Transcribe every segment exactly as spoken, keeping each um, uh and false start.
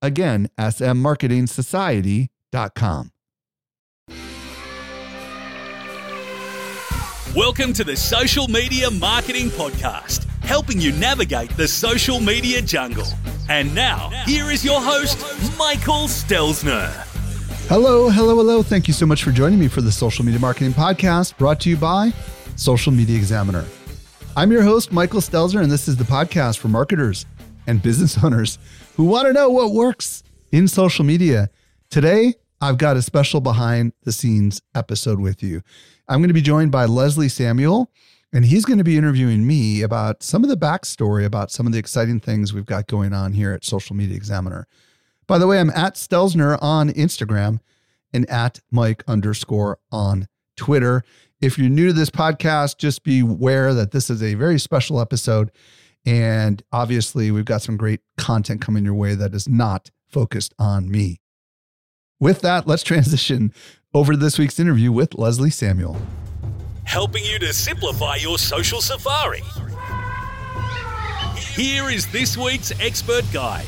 Again, s m marketing society dot com. Welcome to the Social Media Marketing Podcast, helping you navigate the social media jungle. And now, here is your host, Michael Stelzner. Hello, hello, hello. Thank you so much for joining me for the Social Media Marketing Podcast, brought to you by Social Media Examiner. I'm your host, Michael Stelzner, and this is the podcast for marketers and business owners who want to know what works in social media. Today, I've got a special behind-the-scenes episode with you. I'm going to be joined by Leslie Samuel, and he's going to be interviewing me about some of the backstory about some of the exciting things we've got going on here at Social Media Examiner. By the way, I'm at Stelzner on Instagram and at Mike underscore on Twitter. If you're new to this podcast, just be aware that this is a very special episode. And obviously, we've got some great content coming your way that is not focused on me. With that, let's transition over to this week's interview with Leslie Samuel. Helping you to simplify your social safari. Here is this week's expert guide.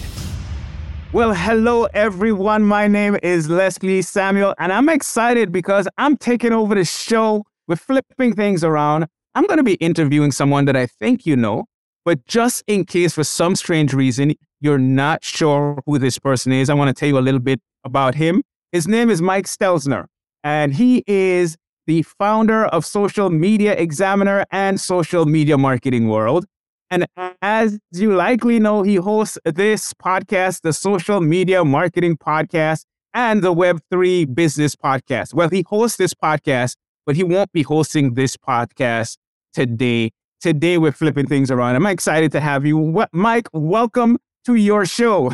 Well, hello, everyone. My name is Leslie Samuel, and I'm excited because I'm taking over the show. We're flipping things around. I'm going to be interviewing someone that I think you know, but just in case for some strange reason you're not sure who this person is, I want to tell you a little bit about him. His name is Mike Stelzner, and he is the founder of Social Media Examiner and Social Media Marketing World. And as you likely know, he hosts this podcast, the Social Media Marketing Podcast and the web three Business Podcast. Well, he hosts this podcast, but he won't be hosting this podcast today. Today, we're flipping things around. I'm excited to have you. Mike, welcome to your show.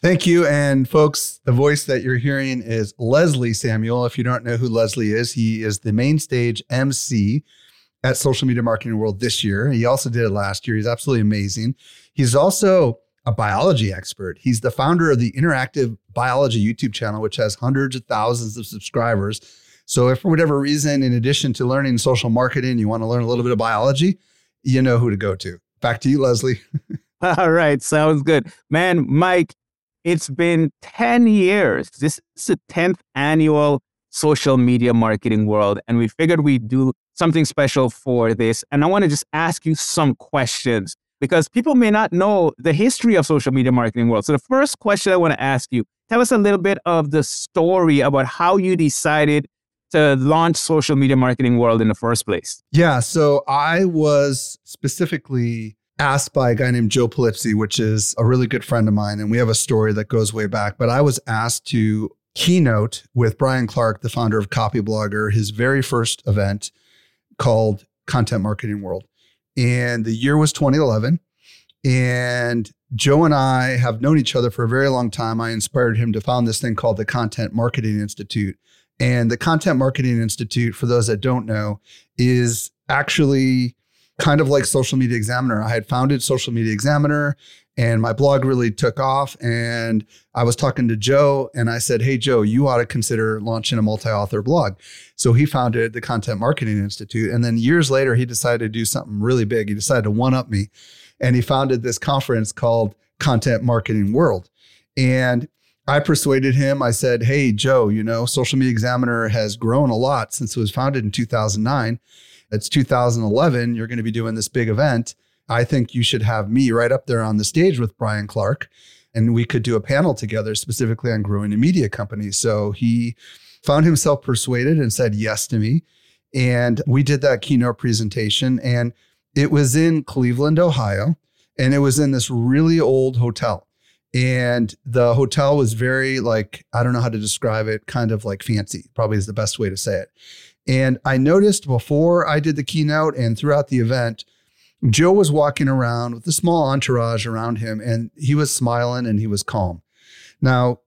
Thank you. And folks, the voice that you're hearing is Leslie Samuel. If you don't know who Leslie is, he is the main stage M C at Social Media Marketing World this year. He also did it last year. He's absolutely amazing. He's also a biology expert. He's the founder of the Interactive Biology YouTube channel, which has hundreds of thousands of subscribers. So if for whatever reason, in addition to learning social marketing, you want to learn a little bit of biology, you know who to go to. Back to you, Leslie. All right. Sounds good. Man, Mike, it's been ten years. This is the tenth annual Social Media Marketing World. And we figured we'd do something special for this. And I want to just ask you some questions because people may not know the history of Social Media Marketing World. So the first question I want to ask you, tell us a little bit of the story about how you decided to launch Social Media Marketing World in the first place. Yeah. So I was specifically asked by a guy named Joe Pulizzi, which is a really good friend of mine. And we have a story that goes way back, but I was asked to keynote with Brian Clark, the founder of Copyblogger, his very first event called Content Marketing World. And the year was twenty eleven. And Joe and I have known each other for a very long time. I inspired him to found this thing called the Content Marketing Institute. And the Content Marketing Institute, for those that don't know, is actually kind of like Social Media Examiner. I had founded Social Media Examiner and my blog really took off. And I was talking to Joe and I said, hey, Joe, you ought to consider launching a multi-author blog. So he founded the Content Marketing Institute. And then years later, he decided to do something really big. He decided to one-up me. And he founded this conference called Content Marketing World. And I persuaded him. I said, hey, Joe, you know, Social Media Examiner has grown a lot since it was founded in two thousand nine. It's two thousand eleven. You're going to be doing this big event. I think you should have me right up there on the stage with Brian Clark. And we could do a panel together specifically on growing a media company. So he found himself persuaded and said yes to me. And we did that keynote presentation. And it was in Cleveland, Ohio. And it was in this really old hotel. And the hotel was very like, I don't know how to describe it, kind of like fancy, probably is the best way to say it. And I noticed before I did the keynote and throughout the event, Joe was walking around with a small entourage around him and he was smiling and he was calm. Now,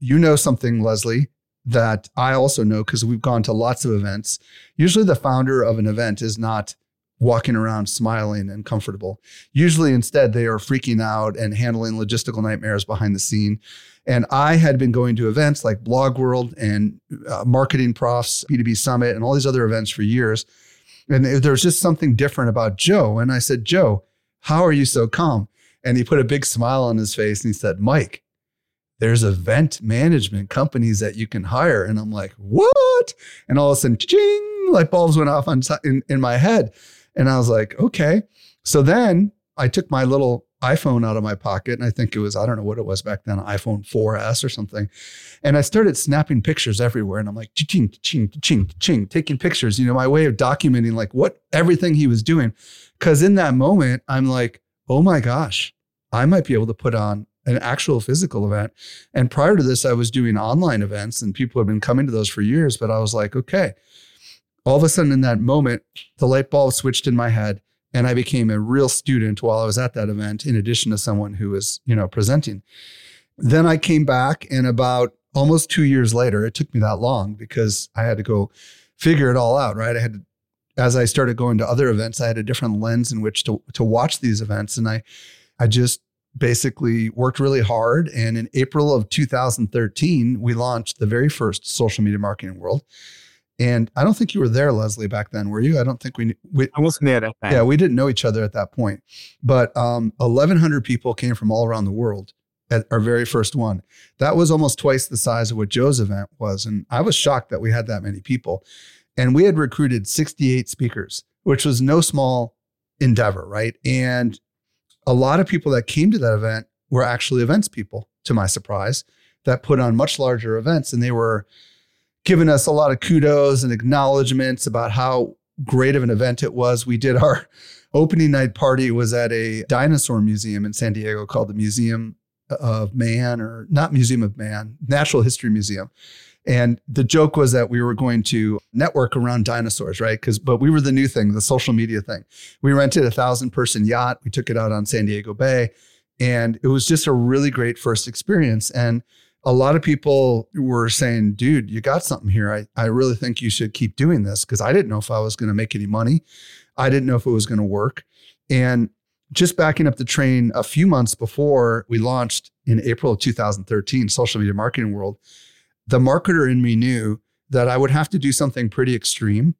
you know something, Leslie, that I also know because we've gone to lots of events. Usually the founder of an event is not walking around smiling and comfortable. Usually instead they are freaking out and handling logistical nightmares behind the scene. And I had been going to events like Blog World and uh, Marketing Profs, B two B Summit, and all these other events for years. And there was just something different about Joe. And I said, Joe, how are you so calm? And he put a big smile on his face and he said, Mike, there's event management companies that you can hire. And I'm like, what? And all of a sudden, ching, light bulbs went off on, in, in my head. And I was like, okay. So then I took my little iPhone out of my pocket. And I think it was, I don't know what it was back then, iPhone four S or something. And I started snapping pictures everywhere. And I'm like, ching, ching, ching, ching, taking pictures, you know, my way of documenting like what everything he was doing. Cause in that moment, I'm like, oh my gosh, I might be able to put on an actual physical event. And prior to this, I was doing online events and people have been coming to those for years. But I was like, okay, all of a sudden in that moment, the light bulb switched in my head and I became a real student while I was at that event, in addition to someone who was, you know, presenting. Then I came back and about almost two years later, it took me that long because I had to go figure it all out, right? I had to, as I started going to other events, I had a different lens in which to, to watch these events. And I, I just basically worked really hard. And in April of two thousand thirteen, we launched the very first Social Media Marketing World. And I don't think you were there, Leslie, back then, were you? I don't think we... we I wasn't there at that time. Yeah, we didn't know each other at that point. But um, eleven hundred people came from all around the world at our very first one. That was almost twice the size of what Joe's event was. And I was shocked that we had that many people. And we had recruited sixty-eight speakers, which was no small endeavor, right? And a lot of people that came to that event were actually events people, to my surprise, that put on much larger events. And they were giving us a lot of kudos and acknowledgements about how great of an event it was. We did our opening night party was at a dinosaur museum in San Diego called the Museum of Man, or not Museum of Man, Natural History Museum. And the joke was that we were going to network around dinosaurs, right? Because, but we were the new thing, the social media thing. We rented a thousand person yacht. We took it out on San Diego Bay and it was just a really great first experience. And a lot of people were saying, dude, you got something here. I, I really think you should keep doing this. Cause I didn't know if I was going to make any money. I didn't know if it was going to work. And just backing up the train a few months before we launched in April of two thousand thirteen, Social Media Marketing World, the marketer in me knew that I would have to do something pretty extreme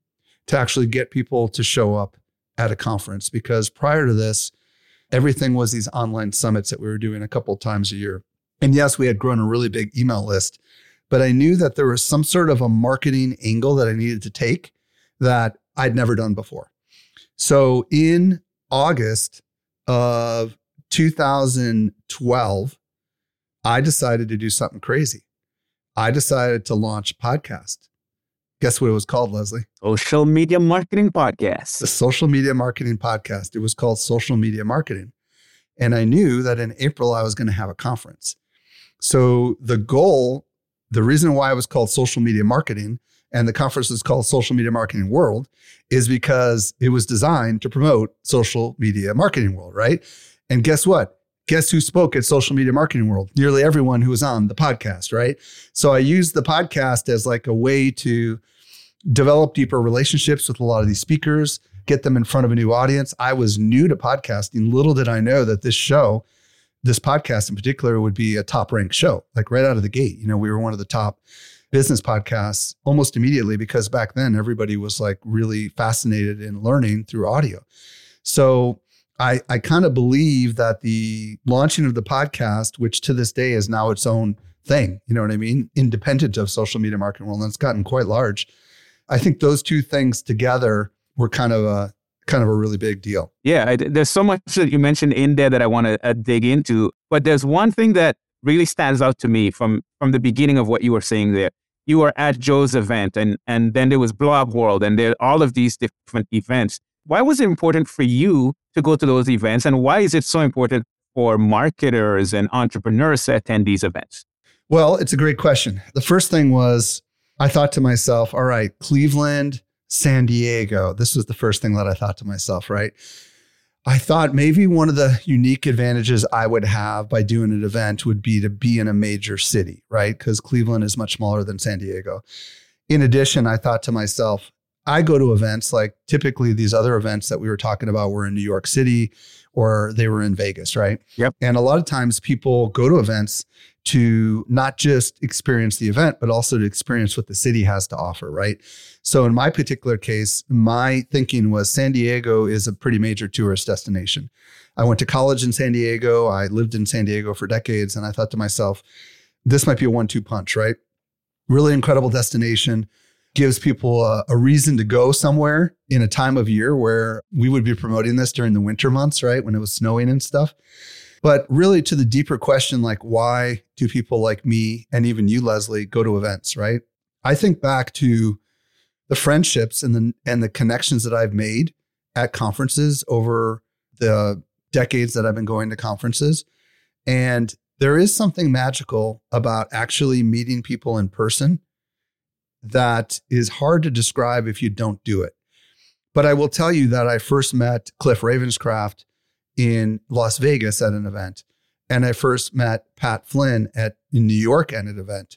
to actually get people to show up at a conference. Because prior to this, everything was these online summits that we were doing a couple of times a year. And yes, we had grown a really big email list, but I knew that there was some sort of a marketing angle that I needed to take that I'd never done before. So in August of two thousand twelve, I decided to do something crazy. I decided to launch a podcast. Guess what it was called, Leslie? Social Media Marketing Podcast. The Social Media Marketing Podcast. It was called Social Media Marketing. And I knew that in April, I was going to have a conference. So the goal, the reason why it was called Social Media Marketing and the conference was called Social Media Marketing World is because it was designed to promote Social Media Marketing World, right? And guess what? Guess who spoke at Social Media Marketing World? Nearly everyone who was on the podcast, right? So I used the podcast as like a way to develop deeper relationships with a lot of these speakers, get them in front of a new audience. I was new to podcasting. Little did I know that this show, this podcast in particular, would be a top ranked show, like right out of the gate. You know, we were one of the top business podcasts almost immediately because back then everybody was like really fascinated in learning through audio. So I, I kind of believe that the launching of the podcast, which to this day is now its own thing, you know what I mean? Independent of Social Media Marketing World, and it's gotten quite large. I think those two things together were kind of a kind of a really big deal. Yeah, I, there's so much that you mentioned in there that I want to uh, dig into. But there's one thing that really stands out to me from from the beginning of what you were saying there. You were at Joe's event, and and then there was Blog World, and there all of these different events. Why was it important for you to go to those events, and why is it so important for marketers and entrepreneurs to attend these events? Well, it's a great question. The first thing was I thought to myself, all right, Cleveland, San Diego. This was the first thing that I thought to myself, right? I thought maybe one of the unique advantages I would have by doing an event would be to be in a major city, right? Because Cleveland is much smaller than San Diego. In addition, I thought to myself, I go to events like typically these other events that we were talking about were in New York City or they were in Vegas, right? Yep. And a lot of times people go to events to not just experience the event, but also to experience what the city has to offer, right? So in my particular case, my thinking was San Diego is a pretty major tourist destination. I went to college in San Diego. I lived in San Diego for decades. And I thought to myself, this might be a one-two punch, right? Really incredible destination. Gives people a, a reason to go somewhere in a time of year where we would be promoting this during the winter months, right? When it was snowing and stuff. But really to the deeper question, like why do people like me and even you, Leslie, go to events, right? I think back to the friendships and the, and the connections that I've made at conferences over the decades that I've been going to conferences. And there is something magical about actually meeting people in person that is hard to describe if you don't do it. But I will tell you that I first met Cliff Ravenscraft in Las Vegas at an event. And I first met Pat Flynn at in New York at an event.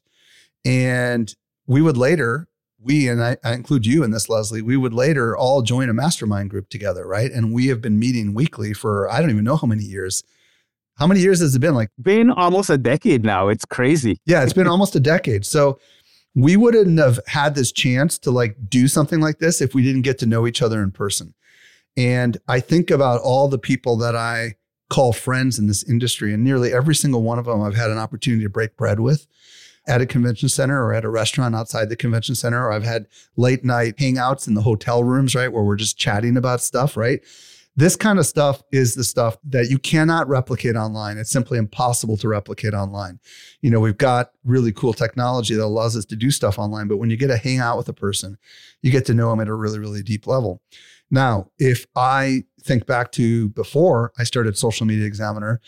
And we would later, we, and I, I include you in this, Leslie, we would later all join a mastermind group together, right? And we have been meeting weekly for, I don't even know how many years. How many years has it been? Like been almost a decade now. It's crazy. Yeah, it's been almost a decade. So we wouldn't have had this chance to like do something like this if we didn't get to know each other in person. And I think about all the people that I call friends in this industry, and nearly every single one of them I've had an opportunity to break bread with at a convention center or at a restaurant outside the convention center, or I've had late night hangouts in the hotel rooms, right, where we're just chatting about stuff, right? This kind of stuff is the stuff that you cannot replicate online. It's simply impossible to replicate online. You know, we've got really cool technology that allows us to do stuff online, but when you get to hang out with a person, you get to know them at a really, really deep level. Now, if I think back to before I started Social Media Examiner,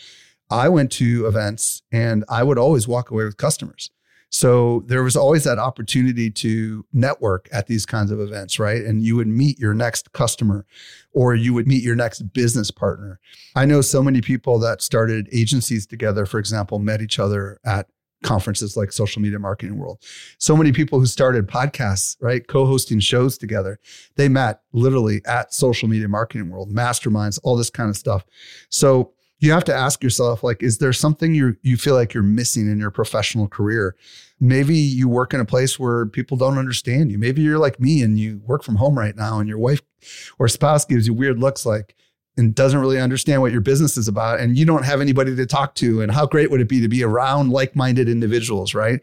I went to events and I would always walk away with customers. So there was always that opportunity to network at these kinds of events, right? And you would meet your next customer or you would meet your next business partner. I know so many people that started agencies together, for example, met each other at conferences like Social Media Marketing World. So many people who started podcasts, right? Co-hosting shows together. They met literally at Social Media Marketing World, masterminds, all this kind of stuff. So you have to ask yourself, like, is there something you you feel like you're missing in your professional career? Maybe you work in a place where people don't understand you. Maybe you're like me and you work from home right now and your wife or spouse gives you weird looks like and doesn't really understand what your business is about and you don't have anybody to talk to. And how great would it be to be around like-minded individuals, right?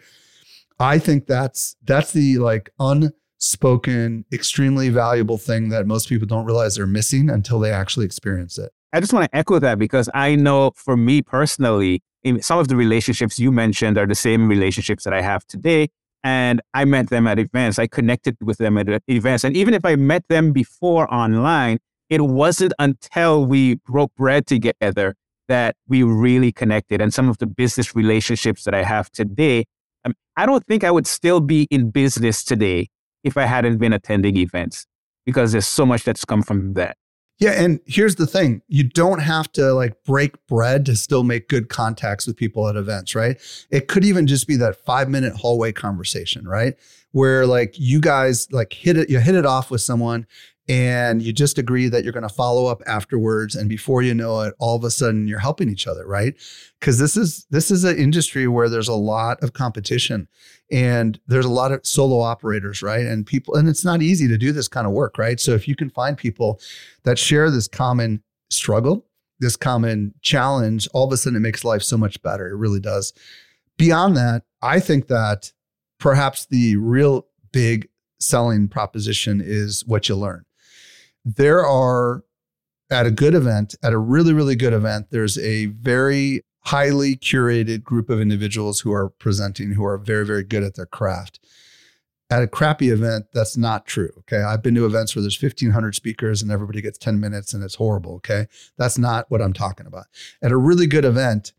I think that's that's the like unspoken, extremely valuable thing that most people don't realize they're missing until they actually experience it. I just want to echo that because I know for me personally, some of the relationships you mentioned are the same relationships that I have today. And I met them at events. I connected with them at events. And even if I met them before online, it wasn't until we broke bread together that we really connected. And some of the business relationships that I have today, um, I don't think I would still be in business today if I hadn't been attending events because there's so much that's come from that. Yeah. And here's the thing. You don't have to like break bread to still make good contacts with people at events, right? It could even just be that five minute hallway conversation, right? Where like you guys like hit it, you hit it off with someone and you just agree that you're going to follow up afterwards. And before you know it, all of a sudden you're helping each other, right? Because this is, this is an industry where there's a lot of competition and there's a lot of solo operators, right? And people, and it's not easy to do this kind of work, right? So if you can find people that share this common struggle, this common challenge, all of a sudden it makes life so much better. It really does. Beyond that, I think that perhaps the real big selling proposition is what you learn. There are, at a good event, at a really, really good event, there's a very highly curated group of individuals who are presenting, who are very, very good at their craft. At a crappy event, that's not true, okay? I've been to events where there's fifteen hundred speakers and everybody gets ten minutes and it's horrible, okay? That's not what I'm talking about. At a really good event,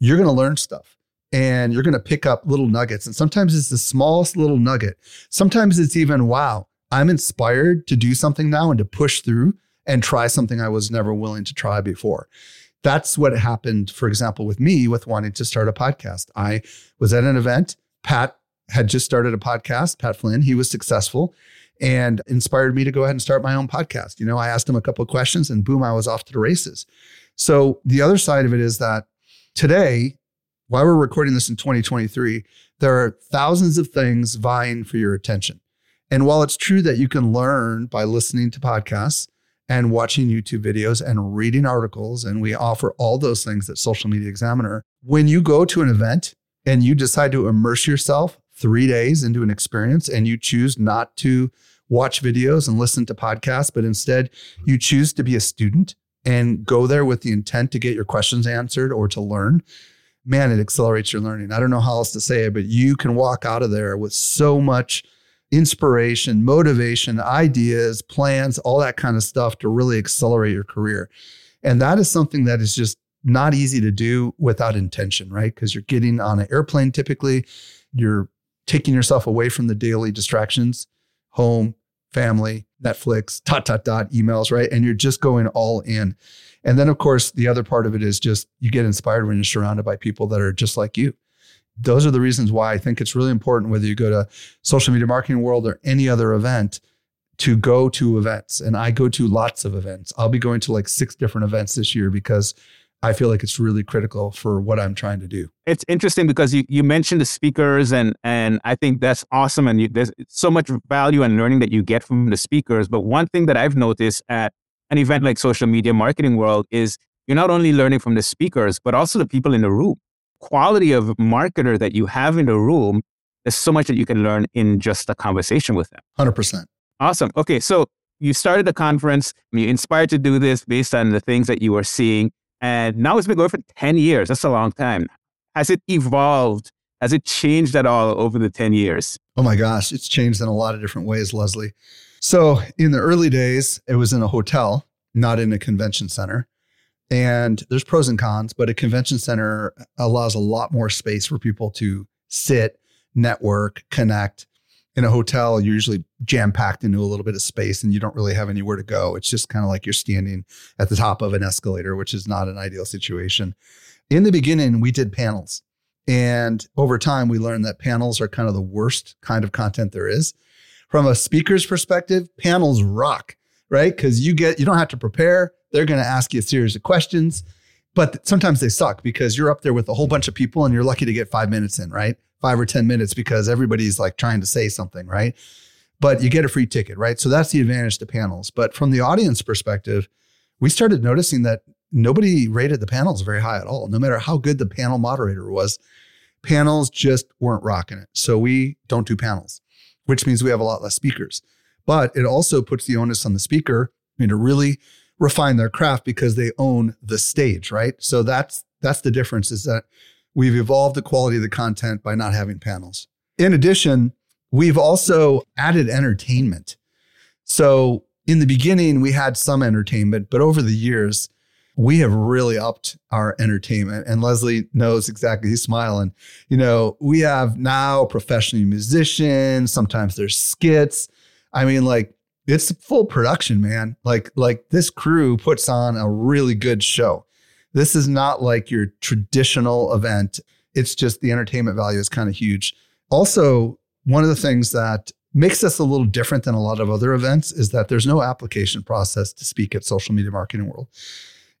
you're going to learn stuff. And you're going to pick up little nuggets. And sometimes it's the smallest little nugget. Sometimes it's even, wow, I'm inspired to do something now and to push through and try something I was never willing to try before. That's what happened, for example, with me with wanting to start a podcast. I was at an event. Pat had just started a podcast, Pat Flynn. He was successful and inspired me to go ahead and start my own podcast. You know, I asked him a couple of questions and boom, I was off to the races. So the other side of it is that today, while we're recording this in twenty twenty-three, there are thousands of things vying for your attention. And while it's true that you can learn by listening to podcasts and watching YouTube videos and reading articles, and we offer all those things at Social Media Examiner, when you go to an event and you decide to immerse yourself three days into an experience and you choose not to watch videos and listen to podcasts, but instead you choose to be a student and go there with the intent to get your questions answered or to learn, man, it accelerates your learning. I don't know how else to say it, but you can walk out of there with so much inspiration, motivation, ideas, plans, all that kind of stuff to really accelerate your career. And that is something that is just not easy to do without intention, right? Because you're getting on an airplane typically, you're taking yourself away from the daily distractions, home, family, Netflix, dot, dot, dot, emails, right? And you're just going all in. And then of course, the other part of it is just, you get inspired when you're surrounded by people that are just like you. Those are the reasons why I think it's really important, whether you go to Social Media Marketing World or any other event, to go to events. And I go to lots of events. I'll be going to like six different events this year because I feel like it's really critical for what I'm trying to do. It's interesting because you, you mentioned the speakers and and I think that's awesome. And you, there's so much value and learning that you get from the speakers. But one thing that I've noticed at an event like Social Media Marketing World is you're not only learning from the speakers, but also the people in the room. Quality of marketer that you have in the room, there's so much that you can learn in just a conversation with them. one hundred percent. Awesome. Okay, so you started the conference. You're inspired to do this based on the things that you are seeing. And now it's been going for ten years. That's a long time. Has it evolved? Has it changed at all over the ten years? Oh my gosh, it's changed in a lot of different ways, Leslie. So in the early days, it was in a hotel, not in a convention center. And there's pros and cons, but a convention center allows a lot more space for people to sit, network, connect. In a hotel, you're usually jam-packed into a little bit of space and you don't really have anywhere to go. It's just kind of like you're standing at the top of an escalator, which is not an ideal situation. In the beginning, we did panels. And over time, we learned that panels are kind of the worst kind of content there is. From a speaker's perspective, panels rock, right? Because you get, you don't have to prepare. They're going to ask you a series of questions, but sometimes they suck because you're up there with a whole bunch of people and you're lucky to get five minutes in, right? Five or ten minutes because everybody's like trying to say something, right? But you get a free ticket, right? So that's the advantage to panels. But from the audience perspective, we started noticing that nobody rated the panels very high at all. No matter how good the panel moderator was, panels just weren't rocking it. So we don't do panels, which means we have a lot less speakers. But it also puts the onus on the speaker, I mean, to really refine their craft because they own the stage, right? So that's that's the difference, is that we've evolved the quality of the content by not having panels. In addition, we've also added entertainment. So in the beginning, we had some entertainment, but over the years, we have really upped our entertainment. And Leslie knows exactly, he's smiling. You know, we have now professional musicians, sometimes there's skits. I mean, like, it's full production, man. Like, like this crew puts on a really good show. This is not like your traditional event. It's just the entertainment value is kind of huge. Also, one of the things that makes us a little different than a lot of other events is that there's no application process to speak at Social Media Marketing World.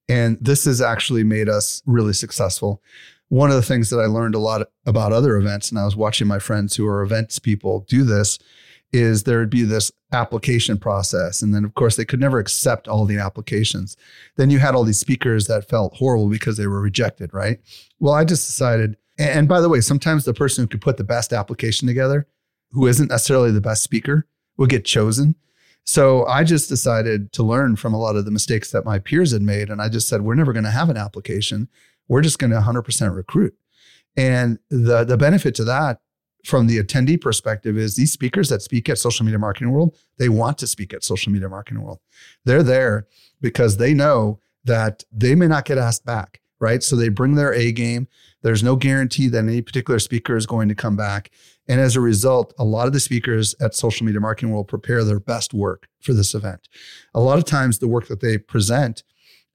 And this has actually made us really successful. One of the things that I learned a lot about other events, and I was watching my friends who are events people do this, is there would be this application process. And then of course they could never accept all the applications. Then you had all these speakers that felt horrible because they were rejected, right? Well, I just decided, and by the way, sometimes the person who could put the best application together, who isn't necessarily the best speaker, will get chosen. So I just decided to learn from a lot of the mistakes that my peers had made. And I just said, we're never going to have an application. We're just going to one hundred percent recruit. And the the benefit to that from the attendee perspective is these speakers that speak at Social Media Marketing World, they want to speak at Social Media Marketing World. They're there because they know that they may not get asked back. right? So they bring their A game. There's no guarantee that any particular speaker is going to come back. And as a result, a lot of the speakers at Social Media Marketing World prepare their best work for this event. A lot of times the work that they present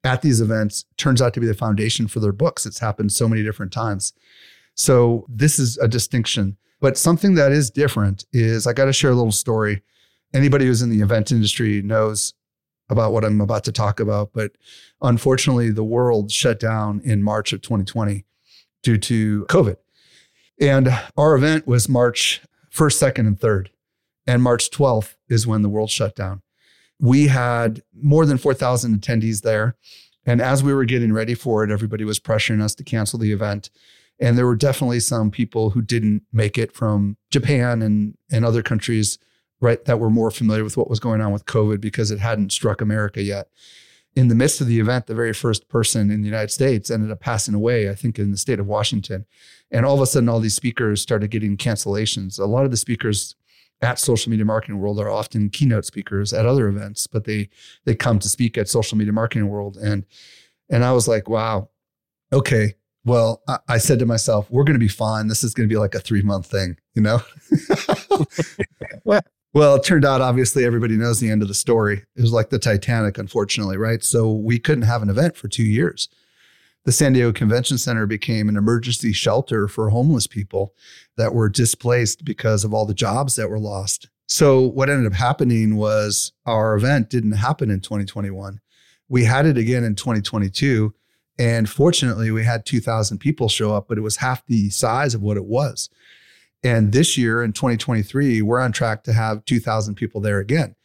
at these events turns out to be the foundation for their books. It's happened so many different times. So this is a distinction. But something that is different is, I got to share a little story. Anybody who's in the event industry knows about what I'm about to talk about. But unfortunately, the world shut down in March of twenty twenty due to COVID. And our event was March first, second, and third. And March twelfth is when the world shut down. We had more than four thousand attendees there. And as we were getting ready for it, everybody was pressuring us to cancel the event. And there were definitely some people who didn't make it from Japan and, and other countries, right, that were more familiar with what was going on with COVID because it hadn't struck America yet. In the midst of the event, the very first person in the United States ended up passing away, I think in the state of Washington. And all of a sudden, all these speakers started getting cancellations. A lot of the speakers at Social Media Marketing World are often keynote speakers at other events, but they they come to speak at Social Media Marketing World. And, and I was like, wow, okay. Well, I, I said to myself, we're going to be fine. This is going to be like a three-month thing, you know? well, well, it turned out, obviously, everybody knows the end of the story. It was like the Titanic, unfortunately, right? So we couldn't have an event for two years. The San Diego Convention Center became an emergency shelter for homeless people that were displaced because of all the jobs that were lost. So what ended up happening was our event didn't happen in twenty twenty-one. We had it again in twenty twenty-two. And fortunately, we had two thousand people show up, but it was half the size of what it was. And this year in twenty twenty-three, we're on track to have two thousand people there again,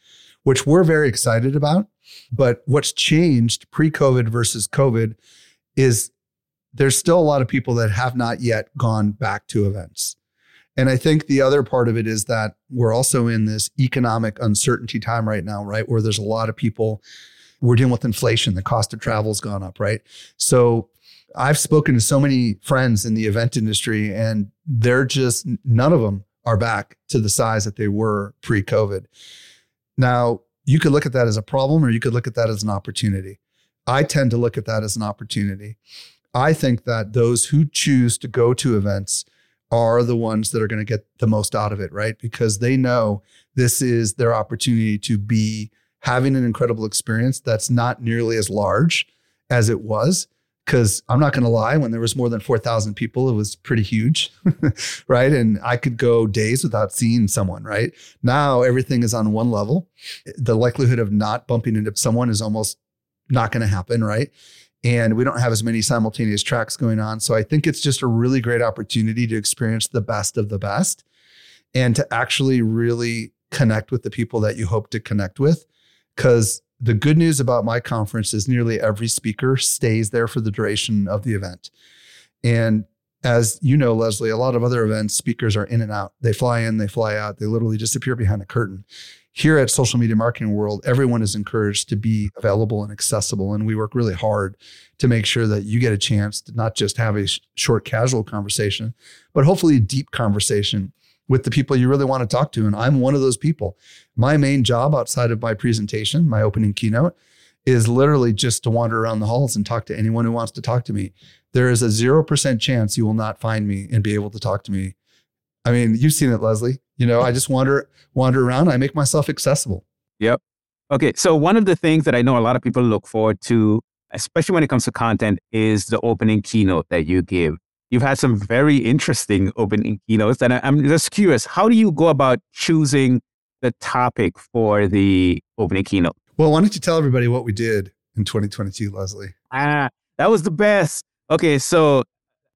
which we're very excited about. But what's changed pre-COVID versus COVID is there's still a lot of people that have not yet gone back to events. And I think the other part of it is that we're also in this economic uncertainty time right now, right? Where there's a lot of people. We're dealing with inflation. The cost of travel's gone up, right? So I've spoken to so many friends in the event industry, and they're just, none of them are back to the size that they were pre-COVID. Now, you could look at that as a problem, or you could look at that as an opportunity. I tend to look at that as an opportunity. I think that those who choose to go to events are the ones that are going to get the most out of it, right? Because they know this is their opportunity to be having an incredible experience that's not nearly as large as it was. Because I'm not going to lie, when there was more than four thousand people, it was pretty huge, right? And I could go days without seeing someone, right? Now everything is on one level. The likelihood of not bumping into someone is almost not going to happen, right? And we don't have as many simultaneous tracks going on. So I think it's just a really great opportunity to experience the best of the best and to actually really connect with the people that you hope to connect with. Because the good news about my conference is nearly every speaker stays there for the duration of the event. And as you know, Leslie, a lot of other events, speakers are in and out. They fly in, they fly out. They literally disappear behind a curtain. Here at Social Media Marketing World, everyone is encouraged to be available and accessible. And we work really hard to make sure that you get a chance to not just have a sh- short casual conversation, but hopefully a deep conversation with the people you really want to talk to. And I'm one of those people. My main job outside of my presentation, my opening keynote, is literally just to wander around the halls and talk to anyone who wants to talk to me. There is a zero percent chance you will not find me and be able to talk to me. I mean, you've seen it, Leslie. You know, I just wander, wander around. I make myself accessible. Yep. Okay. So one of the things that I know a lot of people look forward to, especially when it comes to content, is the opening keynote that you give. You've had some very interesting opening keynotes, and I'm just curious, how do you go about choosing the topic for the opening keynote? Well, why don't you tell everybody what we did in twenty twenty-two, Leslie? Ah, that was the best. Okay, so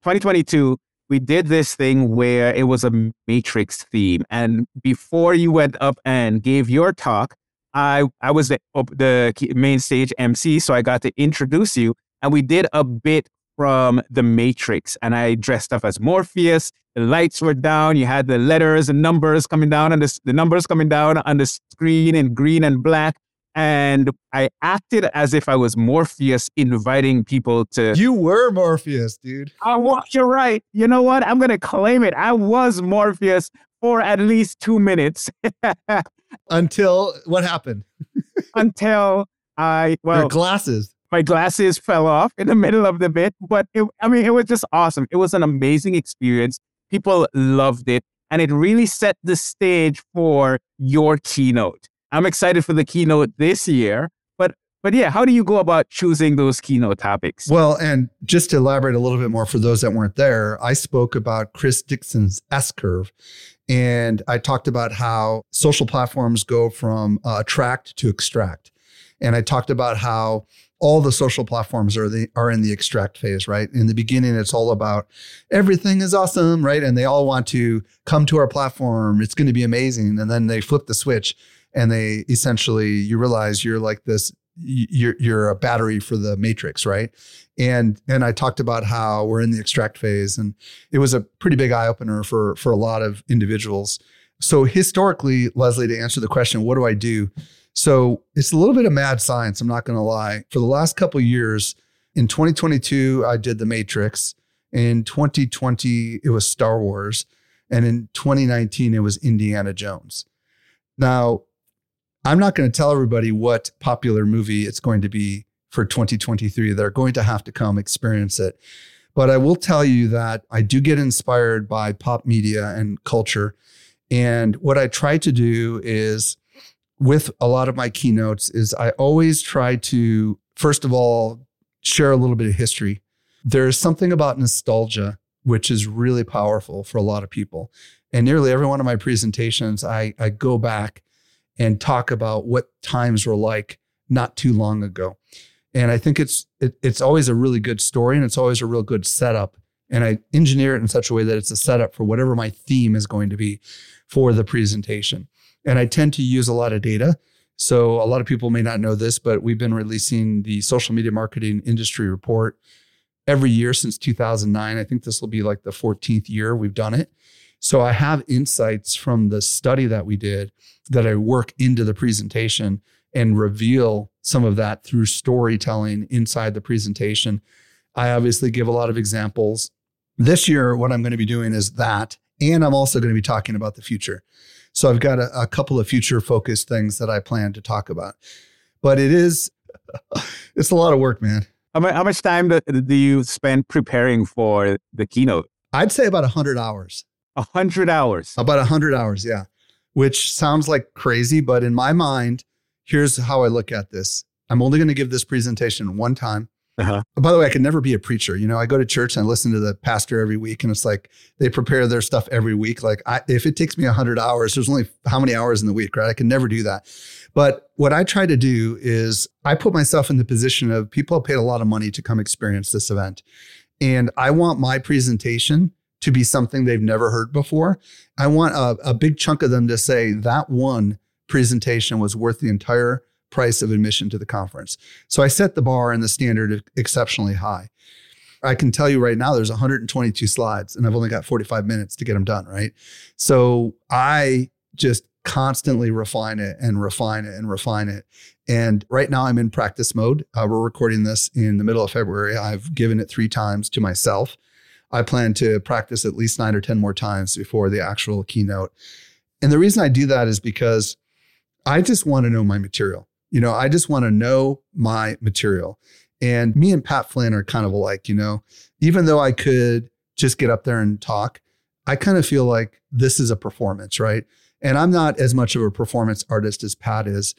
twenty twenty-two, we did this thing where it was a matrix theme. And before you went up and gave your talk, I, I was the, the main stage M C, so I got to introduce you, and we did a bit from the Matrix, and I dressed up as Morpheus. The lights were down. You had the letters and numbers coming down, and the, the numbers coming down on the screen in green and black. And I acted as if I was Morpheus, inviting people to. You were Morpheus, dude. I was. You're right. You know what? I'm gonna claim it. I was Morpheus for at least two minutes. Until what happened? Until I well your glasses. My glasses fell off in the middle of the bit, but it, I mean, it was just awesome. It was an amazing experience. People loved it, and it really set the stage for your keynote. I'm excited for the keynote this year, but but yeah, how do you go about choosing those keynote topics? Well, and just to elaborate a little bit more for those that weren't there, I spoke about Chris Dixon's S-curve, and I talked about how social platforms go from uh, attract to extract. And I talked about how all the social platforms are the are in the extract phase, right? In the beginning, it's all about everything is awesome, right? And they all want to come to our platform. It's going to be amazing. And then they flip the switch and they essentially, you realize you're like this, you're you're a battery for the matrix, right? And and I talked about how we're in the extract phase, and it was a pretty big eye opener for for a lot of individuals. So historically, Leslie, to answer the question, what do I do? So it's a little bit of mad science, I'm not going to lie. For the last couple of years, in twenty twenty-two, I did The Matrix. In twenty twenty, it was Star Wars. And in twenty nineteen, it was Indiana Jones. Now, I'm not going to tell everybody what popular movie it's going to be for twenty twenty-three. They're going to have to come experience it. But I will tell you that I do get inspired by pop media and culture. And what I try to do is, with a lot of my keynotes, is I always try to, first of all, share a little bit of history. There's something about nostalgia, which is really powerful for a lot of people. And nearly every one of my presentations, I, I go back and talk about what times were like not too long ago. And I think it's it, it's always a really good story, and it's always a real good setup. And I engineer it in such a way that it's a setup for whatever my theme is going to be for the presentation. And I tend to use a lot of data. So a lot of people may not know this, but we've been releasing the Social Media Marketing Industry Report every year since two thousand nine. I think this will be like the fourteenth year we've done it. So I have insights from the study that we did that I work into the presentation and reveal some of that through storytelling inside the presentation. I obviously give a lot of examples. This year, what I'm going to be doing is that, and I'm also going to be talking about the future. So I've got a, a couple of future-focused things that I plan to talk about. But it is, it's a lot of work, man. How much, how much time do, do you spend preparing for the keynote? I'd say about one hundred hours. one hundred hours? About one hundred hours, yeah. Which sounds like crazy, but in my mind, here's how I look at this. I'm only going to give this presentation one time. Uh-huh. By the way, I could never be a preacher. You know, I go to church and I listen to the pastor every week, and it's like they prepare their stuff every week. Like I, if it takes me one hundred hours, there's only how many hours in the week, right? I can never do that. But what I try to do is I put myself in the position of people have paid a lot of money to come experience this event. And I want my presentation to be something they've never heard before. I want a, a big chunk of them to say that one presentation was worth the entire price of admission to the conference. So I set the bar and the standard exceptionally high. I can tell you right now, there's one hundred twenty-two slides and I've only got forty-five minutes to get them done, right? So I just constantly refine it and refine it and refine it. And right now I'm in practice mode. Uh, we're recording this in the middle of February. I've given it three times to myself. I plan to practice at least nine or ten more times before the actual keynote. And the reason I do that is because I just want to know my material. You know, I just want to know my material. And me and Pat Flynn are kind of alike, you know, even though I could just get up there and talk, I kind of feel like this is a performance, right? And I'm not as much of a performance artist as Pat is,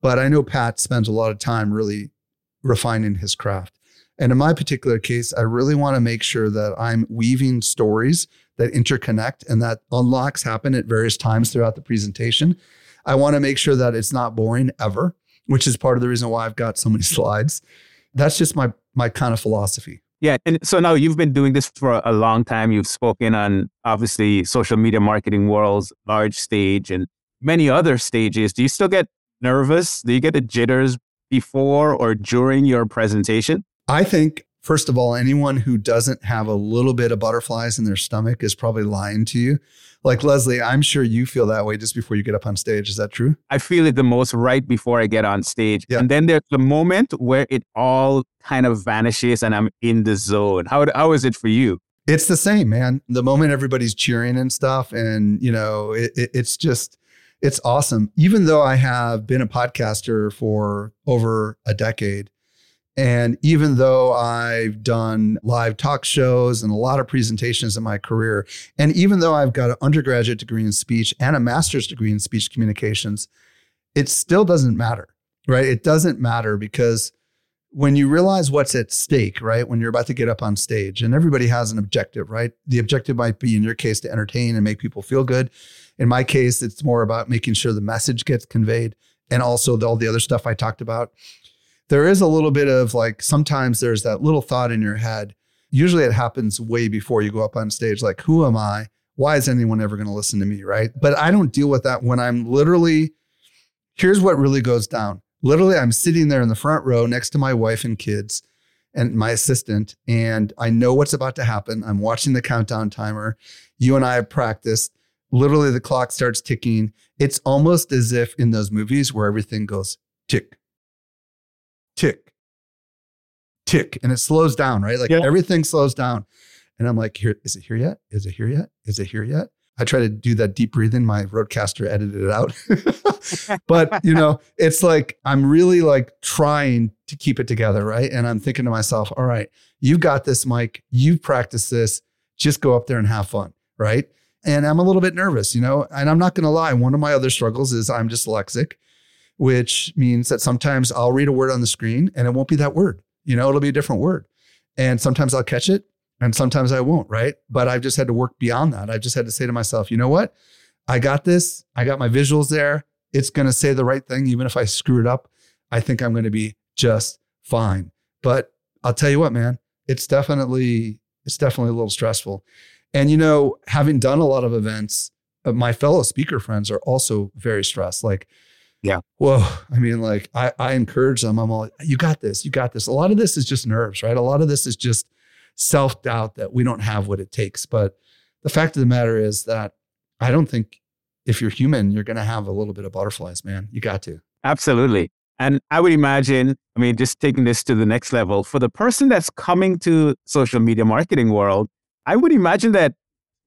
but I know Pat spends a lot of time really refining his craft. And in my particular case, I really want to make sure that I'm weaving stories that interconnect and that unlocks happen at various times throughout the presentation. I want to make sure that it's not boring ever, which is part of the reason why I've got so many slides. That's just my my kind of philosophy. Yeah. And so now you've been doing this for a long time. You've spoken on, obviously, Social Media Marketing World's large stage and many other stages. Do you still get nervous? Do you get the jitters before or during your presentation? I think, first of all, anyone who doesn't have a little bit of butterflies in their stomach is probably lying to you. Like, Leslie, I'm sure you feel that way just before you get up on stage. Is that true? I feel it the most right before I get on stage. Yeah. And then there's the moment where it all kind of vanishes and I'm in the zone. How How is it for you? It's the same, man. The moment everybody's cheering and stuff and, you know, it, it, it's just, it's awesome. Even though I have been a podcaster for over a decade, And even though I've done live talk shows and a lot of presentations in my career, and even though I've got an undergraduate degree in speech and a master's degree in speech communications, it still doesn't matter, right? It doesn't matter because when you realize what's at stake, right? When you're about to get up on stage, and everybody has an objective, right? The objective might be, in your case, to entertain and make people feel good. In my case, it's more about making sure the message gets conveyed, and also the, all the other stuff I talked about. There is a little bit of like, sometimes there's that little thought in your head. Usually it happens way before you go up on stage. Like, who am I? Why is anyone ever going to listen to me, right? But I don't deal with that when I'm literally, here's what really goes down. Literally, I'm sitting there in the front row next to my wife and kids and my assistant, and I know what's about to happen. I'm watching the countdown timer. You and I have practiced. Literally, the clock starts ticking. It's almost as if in those movies where everything goes tick, tick, tick, and it slows down, right? Like yeah. everything slows down. And I'm like, here, is it here yet? Is it here yet? Is it here yet? I try to do that deep breathing. My roadcaster edited it out. But, you know, it's like, I'm really like trying to keep it together, right? And I'm thinking to myself, all right, you've got this, Mike. You've practiced this. Just go up there and have fun, right? And I'm a little bit nervous, you know, and I'm not going to lie. One of my other struggles is I'm dyslexic, which means that sometimes I'll read a word on the screen and it won't be that word, you know, it'll be a different word. And sometimes I'll catch it. And sometimes I won't, right? But I've just had to work beyond that. I've just had to say to myself, you know what? I got this. I got my visuals there. It's going to say the right thing. Even if I screw it up, I think I'm going to be just fine. But I'll tell you what, man, it's definitely, it's definitely a little stressful. And, you know, having done a lot of events, my fellow speaker friends are also very stressed. Like, yeah, whoa. I mean, like I, I encourage them. I'm all, you got this, you got this. A lot of this is just nerves, right? A lot of this is just self-doubt that we don't have what it takes. But the fact of the matter is that I don't think if you're human, you're going to have a little bit of butterflies, man. You got to. Absolutely. And I would imagine, I mean, just taking this to the next level, for the person that's coming to social media marketing world, I would imagine that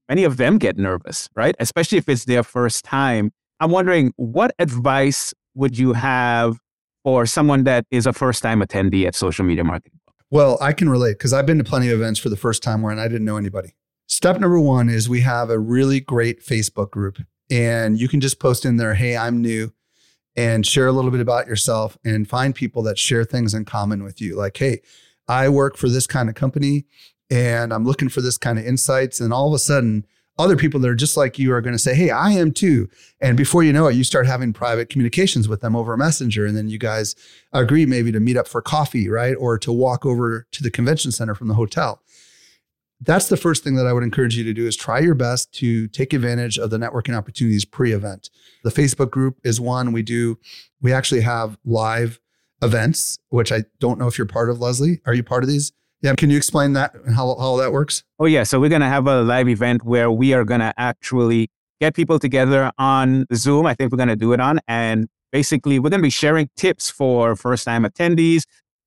many of them get nervous, right? Especially if it's their first time. I'm wondering, what advice would you have for someone that is a first-time attendee at social media marketing? Well, I can relate because I've been to plenty of events for the first time where and I didn't know anybody. Step number one is we have a really great Facebook group, and you can just post in there, hey, I'm new, and share a little bit about yourself and find people that share things in common with you. Like, hey, I work for this kind of company and I'm looking for this kind of insights. And all of a sudden, other people that are just like you are going to say, hey, I am too. And before you know it, you start having private communications with them over a messenger. And then you guys agree maybe to meet up for coffee, right? Or to walk over to the convention center from the hotel. That's the first thing that I would encourage you to do, is try your best to take advantage of the networking opportunities pre-event. The Facebook group is one we do. We actually have live events, which I don't know if you're part of, Leslie. Are you part of these? Yeah, can you explain that and how, how that works? Oh, yeah. So we're going to have a live event where we are going to actually get people together on Zoom. I think we're going to do it on. And basically, we're going to be sharing tips for first-time attendees,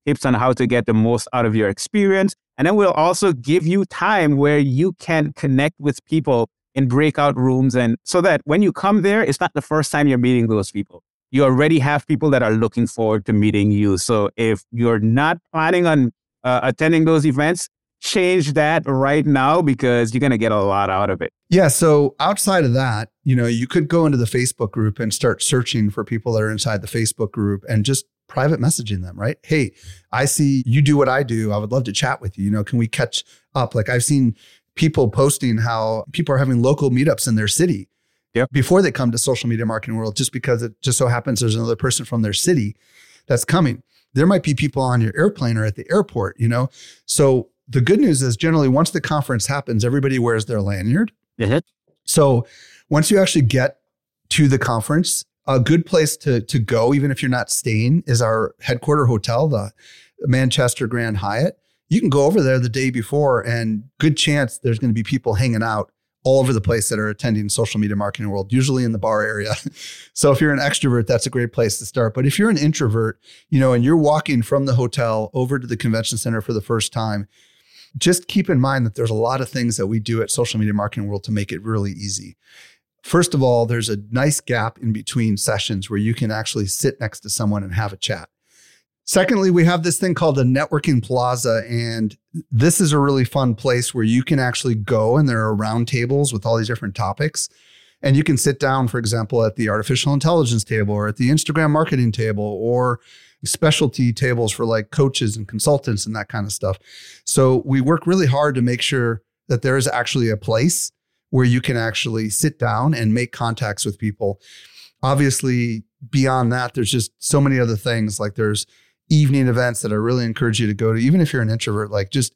tips on how to get the most out of your experience. And then we'll also give you time where you can connect with people in breakout rooms. And so that when you come there, it's not the first time you're meeting those people. You already have people that are looking forward to meeting you. So if you're not planning on Uh, attending those events, change that right now, because you're going to get a lot out of it. Yeah. So outside of that, you know, you could go into the Facebook group and start searching for people that are inside the Facebook group and just private messaging them, right? Hey, I see you do what I do. I would love to chat with you. You know, can we catch up? Like, I've seen people posting how people are having local meetups in their city yep. before they come to Social Media Marketing World, just because it just so happens there's another person from their city that's coming. There might be people on your airplane or at the airport, you know? So the good news is generally once the conference happens, everybody wears their lanyard. Mm-hmm. So once you actually get to the conference, a good place to, to go, even if you're not staying, is our headquarter hotel, the Manchester Grand Hyatt. You can go over there the day before, and good chance there's going to be people hanging out all over the place that are attending Social Media Marketing World, usually in the bar area. So if you're an extrovert, that's a great place to start. But if you're an introvert, you know, and you're walking from the hotel over to the convention center for the first time, just keep in mind that there's a lot of things that we do at Social Media Marketing World to make it really easy. First of all, there's a nice gap in between sessions where you can actually sit next to someone and have a chat. Secondly, we have this thing called a networking plaza, and this is a really fun place where you can actually go, and there are round tables with all these different topics. And you can sit down, for example, at the artificial intelligence table or at the Instagram marketing table or specialty tables for like coaches and consultants and that kind of stuff. So we work really hard to make sure that there is actually a place where you can actually sit down and make contacts with people. Obviously, beyond that, there's just so many other things. Like there's evening events that I really encourage you to go to, even if you're an introvert. Like, just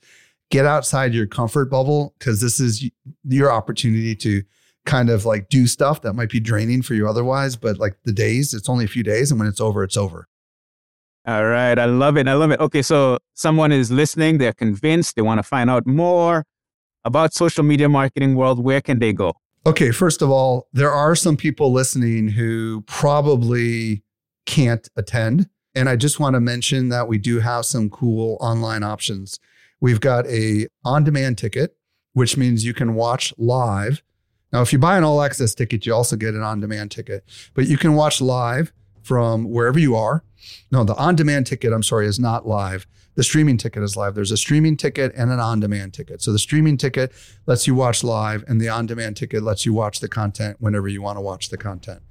get outside your comfort bubble, because this is your opportunity to kind of like do stuff that might be draining for you otherwise. But like the days, it's only a few days, and when it's over, it's over. All right. I love it. I love it. Okay. So someone is listening, they're convinced, they want to find out more about Social Media Marketing World. Where can they go? Okay. First of all, there are some people listening who probably can't attend. And I just want to mention that we do have some cool online options. We've got a on-demand ticket, which means you can watch live. Now, if you buy an all-access ticket, you also get an on-demand ticket, but you can watch live from wherever you are. No, the on-demand ticket, I'm sorry, is not live. The streaming ticket is live. There's a streaming ticket and an on-demand ticket. So the streaming ticket lets you watch live, and the on-demand ticket lets you watch the content whenever you want to watch the content.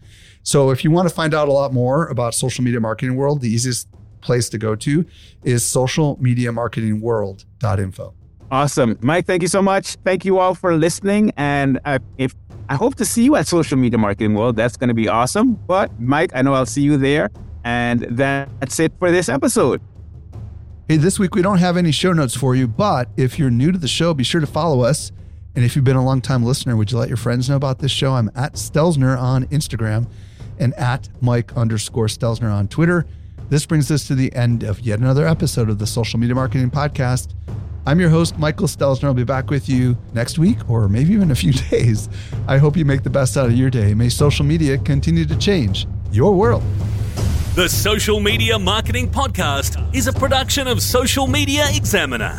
So if you want to find out a lot more about Social Media Marketing World, the easiest place to go to is social media marketing world dot info. Awesome. Mike, thank you so much. Thank you all for listening. And I, if I hope to see you at Social Media Marketing World. That's going to be awesome. But Mike, I know I'll see you there. And that's it for this episode. Hey, this week we don't have any show notes for you, but if you're new to the show, be sure to follow us. And if you've been a long-time listener, would you let your friends know about this show? I'm at Stelzner on Instagram and at Mike underscore Stelzner on Twitter. This brings us to the end of yet another episode of the Social Media Marketing Podcast. I'm your host, Michael Stelzner. I'll be back with you next week, or maybe even a few days. I hope you make the best out of your day. May social media continue to change your world. The Social Media Marketing Podcast is a production of Social Media Examiner.